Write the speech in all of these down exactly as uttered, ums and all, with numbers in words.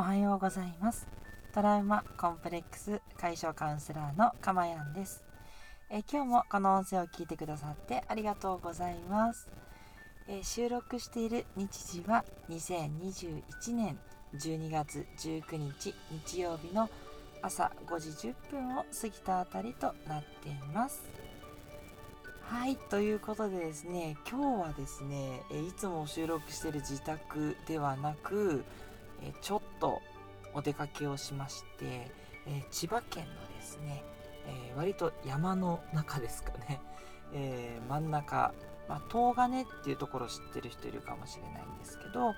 おはようございます。トラウマコンプレックス解消カウンセラーのかまやんです。え今日もこの音声を聞いてくださってありがとうございます。え収録している日時はにせんにじゅういちねんじゅうにがつじゅうくにち日曜日の朝ごじじゅっぷんを過ぎたあたりとなっています。はい、ということでですね、今日はですね、いつも収録している自宅ではなく、ちょっとお出かけをしまして、千葉県のですね、割と山の中ですかね、真ん中、まあ、東金っていうところ知ってる人いるかもしれないんですけど、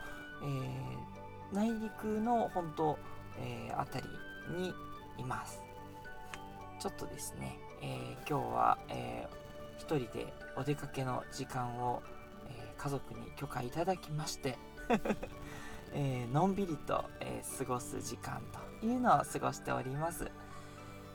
内陸の本当あたりにいます。ちょっとですね、今日は、えー一人でお出かけの時間を、えー、家族に許可いただきまして、えー、のんびりと、えー、過ごす時間というのを過ごしております。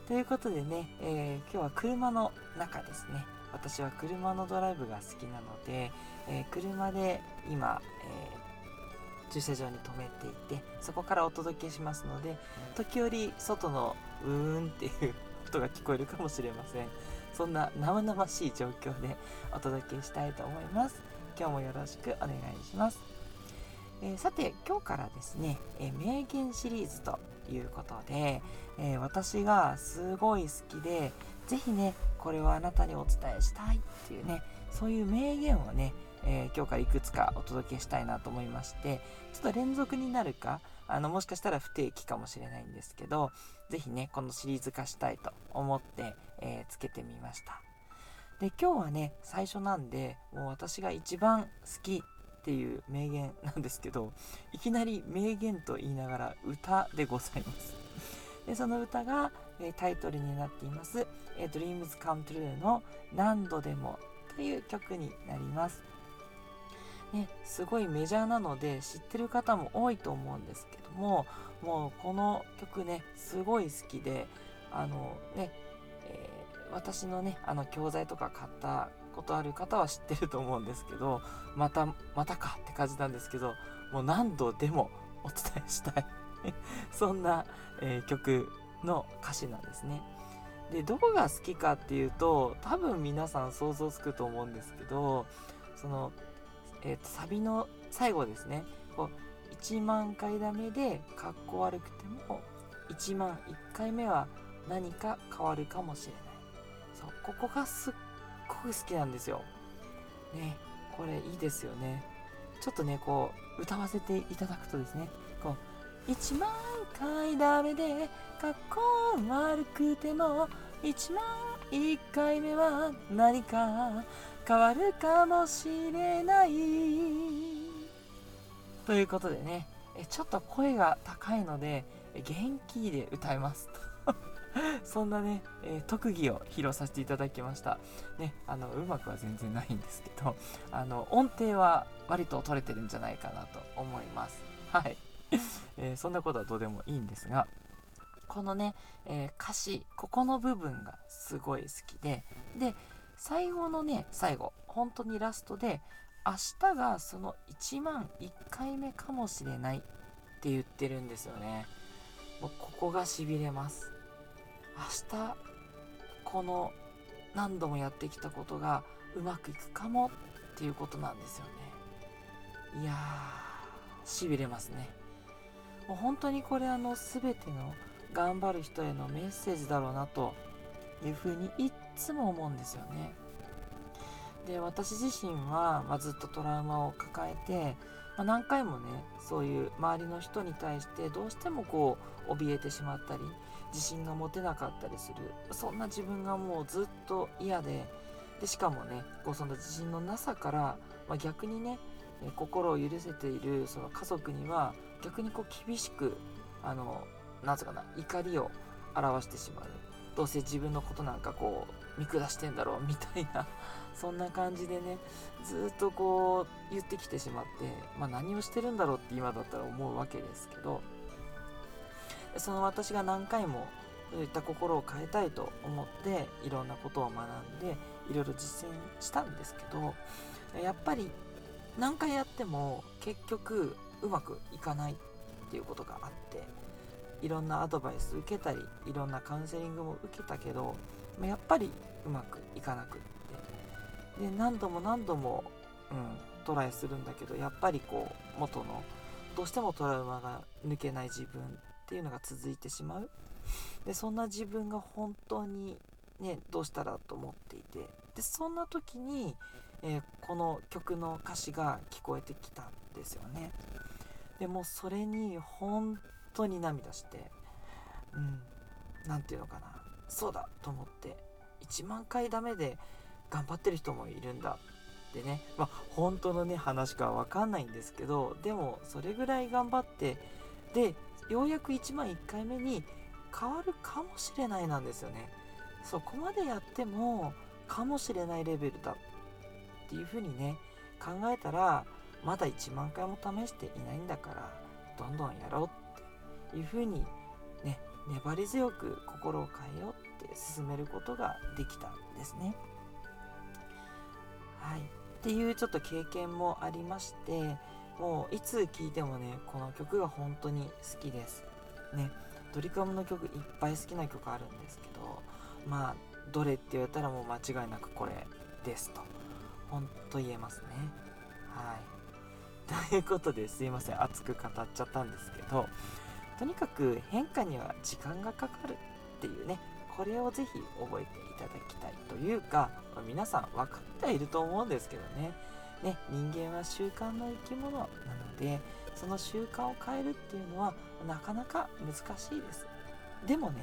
ということでね、えー、今日は車の中ですね。私は車のドライブが好きなので、えー、車で今、えー、駐車場に止めていて、そこからお届けしますので、時折外のうーんっていう音が聞こえるかもしれません。そんな生々しい状況でお届けしたいと思います。今日もよろしくお願いします。えー、さて、今日からですね、えー、名言シリーズということで、えー、私がすごい好きで、ぜひね、これをあなたにお伝えしたいっていうね、そういう名言をね、えー、今日からいくつかお届けしたいなと思いまして、ちょっと連続になるか、あのもしかしたら不定期かもしれないんですけど、ぜひねこのシリーズ化したいと思って、えー、つけてみました。で、今日はね最初なんで、もう私が一番好きっていう名言なんですけど、いきなり名言と言いながら歌でございます。で、その歌が、えー、タイトルになっています、えー、Dreams Come True の何度でもという曲になります。ね、すごいメジャーなので知ってる方も多いと思うんですけども、もうこの曲ねすごい好きで、あのね、えー、私のねあの教材とか買ったことある方は知ってると思うんですけど、またまたかって感じなんですけど、もう何度でもお伝えしたいそんな、えー、曲の歌詞なんですね。で、どこが好きかっていうと、多分皆さん想像つくと思うんですけど、そのえー、とサビの最後ですね、こういちまんかいダメでかっこ悪くてもいちまんいっかいめは何か変わるかもしれない。そう、ここがすっごく好きなんですよ、ね、これいいですよね。ちょっとねこう歌わせていただくとですね、こういちまんかいダメでかっこ悪くてもいちまんいっかいめは何か変わるかもしれないということでね、ちょっと声が高いので元気で歌いますそんなね、特技を披露させていただきました、ね、あのうまくは全然ないんですけど、あの音程は割と取れてるんじゃないかなと思います。はい、えー、そんなことはどうでもいいんですが、このね、えー、歌詞、ここの部分がすごい好きで、で、最後のね、最後、本当にラストで、明日がそのいちまんいっかいめかもしれないって言ってるんですよね。もうここが痺れます。明日、この何度もやってきたことがうまくいくかもっていうことなんですよね。いやー、痺れますね。もう本当にこれあの全ての頑張る人へのメッセージだろうなというふうにいつも思うんですよね。で、私自身は、まあ、ずっとトラウマを抱えて、まあ、何回もねそういう周りの人に対してどうしてもこう怯えてしまったり、自信が持てなかったりする、そんな自分がもうずっと嫌で、でしかもねこうその自信のなさから、まあ、逆にね心を許せているその家族には逆にこう厳しくあのなんつうかな、怒りを表してしまう。どうせ自分のことなんかこう見下してんだろうみたいなそんな感じでねずっとこう言ってきてしまって、まあ何をしてるんだろうって今だったら思うわけですけど、その私が何回もそういった心を変えたいと思っていろんなことを学んでいろいろ実践したんですけど、やっぱり何回やっても結局うまくいかないっっていうことがあって、いろんなアドバイス受けたりいろんなカウンセリングも受けたけど、まあ、やっぱりうまくいかなくって、で何度も何度も、うん、トライするんだけど、やっぱりこう元のどうしてもトラウマが抜けない自分っていうのが続いてしまう。でそんな自分が本当にね、どうしたらと思っていて、でそんな時に、えー、この曲の歌詞が聞こえてきたんですよね。でもそれに本当に涙して、うん、なんていうのかな、そうだと思っていちまんかいダメで頑張ってる人もいるんだってね、まあ本当のね話かは分かんないんですけど、でもそれぐらい頑張って、でようやくいちまんいっかいめに変わるかもしれないなんですよね。そこまでやってもかもしれないレベルだっていう風にね考えたら、まだいちまんかいも試していないんだからどんどんやろうっていう風にね、粘り強く心を変えようって進めることができたんですね。はい、っていうちょっと経験もありまして、もういつ聴いてもねこの曲が本当に好きですね。ドリカムの曲いっぱい好きな曲あるんですけど、まあどれって言われたらもう間違いなくこれですと本当言えますね。はい、ということで、すいません熱く語っちゃったんですけど、とにかく変化には時間がかかるっていうね、これをぜひ覚えていただきたいというか、皆さん分かってはいると思うんですけどね、ね人間は習慣の生き物なので、その習慣を変えるっていうのはなかなか難しいです。でもね、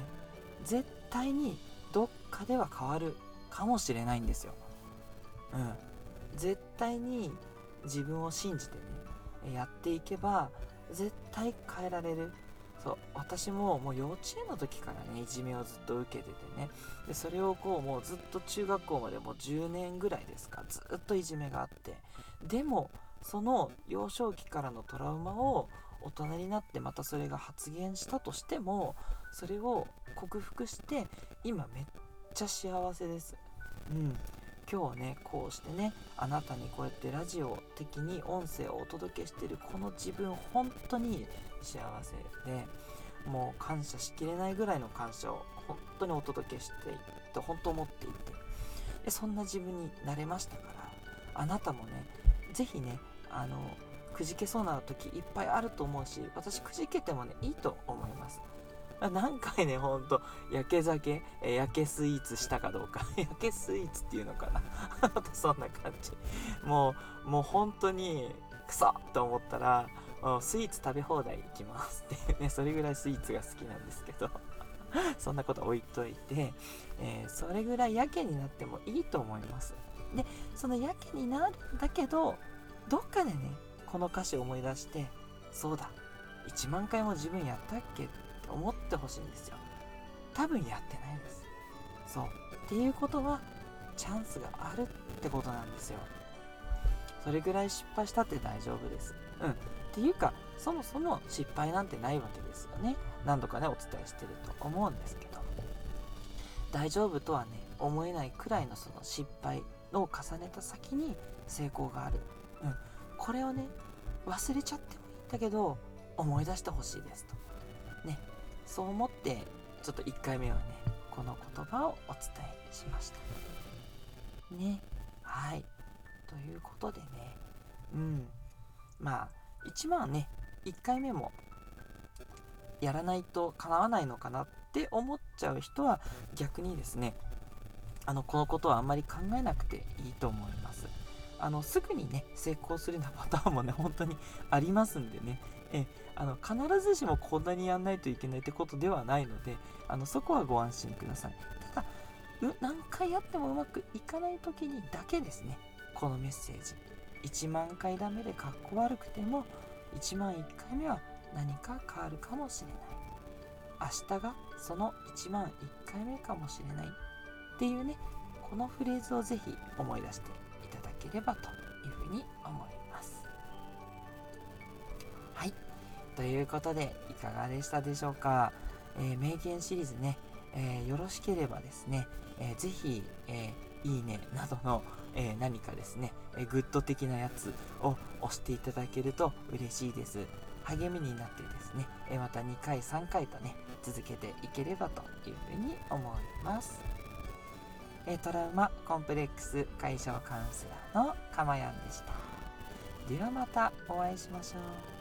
絶対にどっかでは変わるかもしれないんですよ。うん、絶対に自分を信じてねやっていけば絶対変えられる。そう、私ももう幼稚園の時からねいじめをずっと受けててね、でそれをこうもうずっと中学校までもうじゅうねんぐらいですか、ずっといじめがあって、でもその幼少期からのトラウマを大人になってまたそれが発現したとしても、それを克服して今めっちゃ幸せです。うん、今日ねこうしてねあなたにこうやってラジオ的に音声をお届けしているこの自分、本当に幸せで、もう感謝しきれないぐらいの感謝を本当にお届けしていって本当思っていて、でそんな自分になれましたから、あなたもねぜひねあのくじけそうな時いっぱいあると思うし、私くじけてもねいいと思います。何回ねほんと焼け酒焼けスイーツしたかどうか焼けスイーツっていうのかなそんな感じ、もうもう本当にクソと思ったらスイーツ食べ放題行きますってね、それぐらいスイーツが好きなんですけどそんなこと置いといて、えー、それぐらいやけになってもいいと思います。でそのやけになるんだけど、どっかでねこの歌詞を思い出して、そうだいちまんかいも自分やったっけ思ってほしいんですよ。多分やってないです。そうっていうことはチャンスがあるってことなんですよ。それぐらい失敗したって大丈夫です。うんっていうか、そもそも失敗なんてないわけですよね。何度かねお伝えしてると思うんですけど、大丈夫とはね思えないくらいのその失敗を重ねた先に成功がある。うんこれをね忘れちゃってもいいんだけど思い出してほしいですとね、そう思ってちょっといっかいめはねこの言葉をお伝えしましたね。はい、ということでね、うんまあ一番ねいっかいめもやらないと叶わないのかなって思っちゃう人は、逆にですねあのこのことはあんまり考えなくていいと思います。あのすぐにね成功するようなパターンもね本当にありますんでね、えあの必ずしもこんなにやんないといけないってことではないので、あのそこはご安心ください。ただ何回やってもうまくいかない時にだけですね、このメッセージいちまんかいダメでかっこ悪くてもいちまんいっかいめは何か変わるかもしれない、明日がそのいちまんいっかいめかもしれないっていうね、このフレーズをぜひ思い出していただければというふうに思います。はい、ということでいかがでしたでしょうか。えー、名言シリーズね、えー、よろしければですね、えー、ぜひ、えー、いいねなどの、えー、何かですね、えー、グッド的なやつを押していただけると嬉しいです。励みになってですね、またにかいさんかいとね続けていければというふうに思います。トラウマコンプレックス解消カウンセラーのかまやんでした。ではまたお会いしましょう。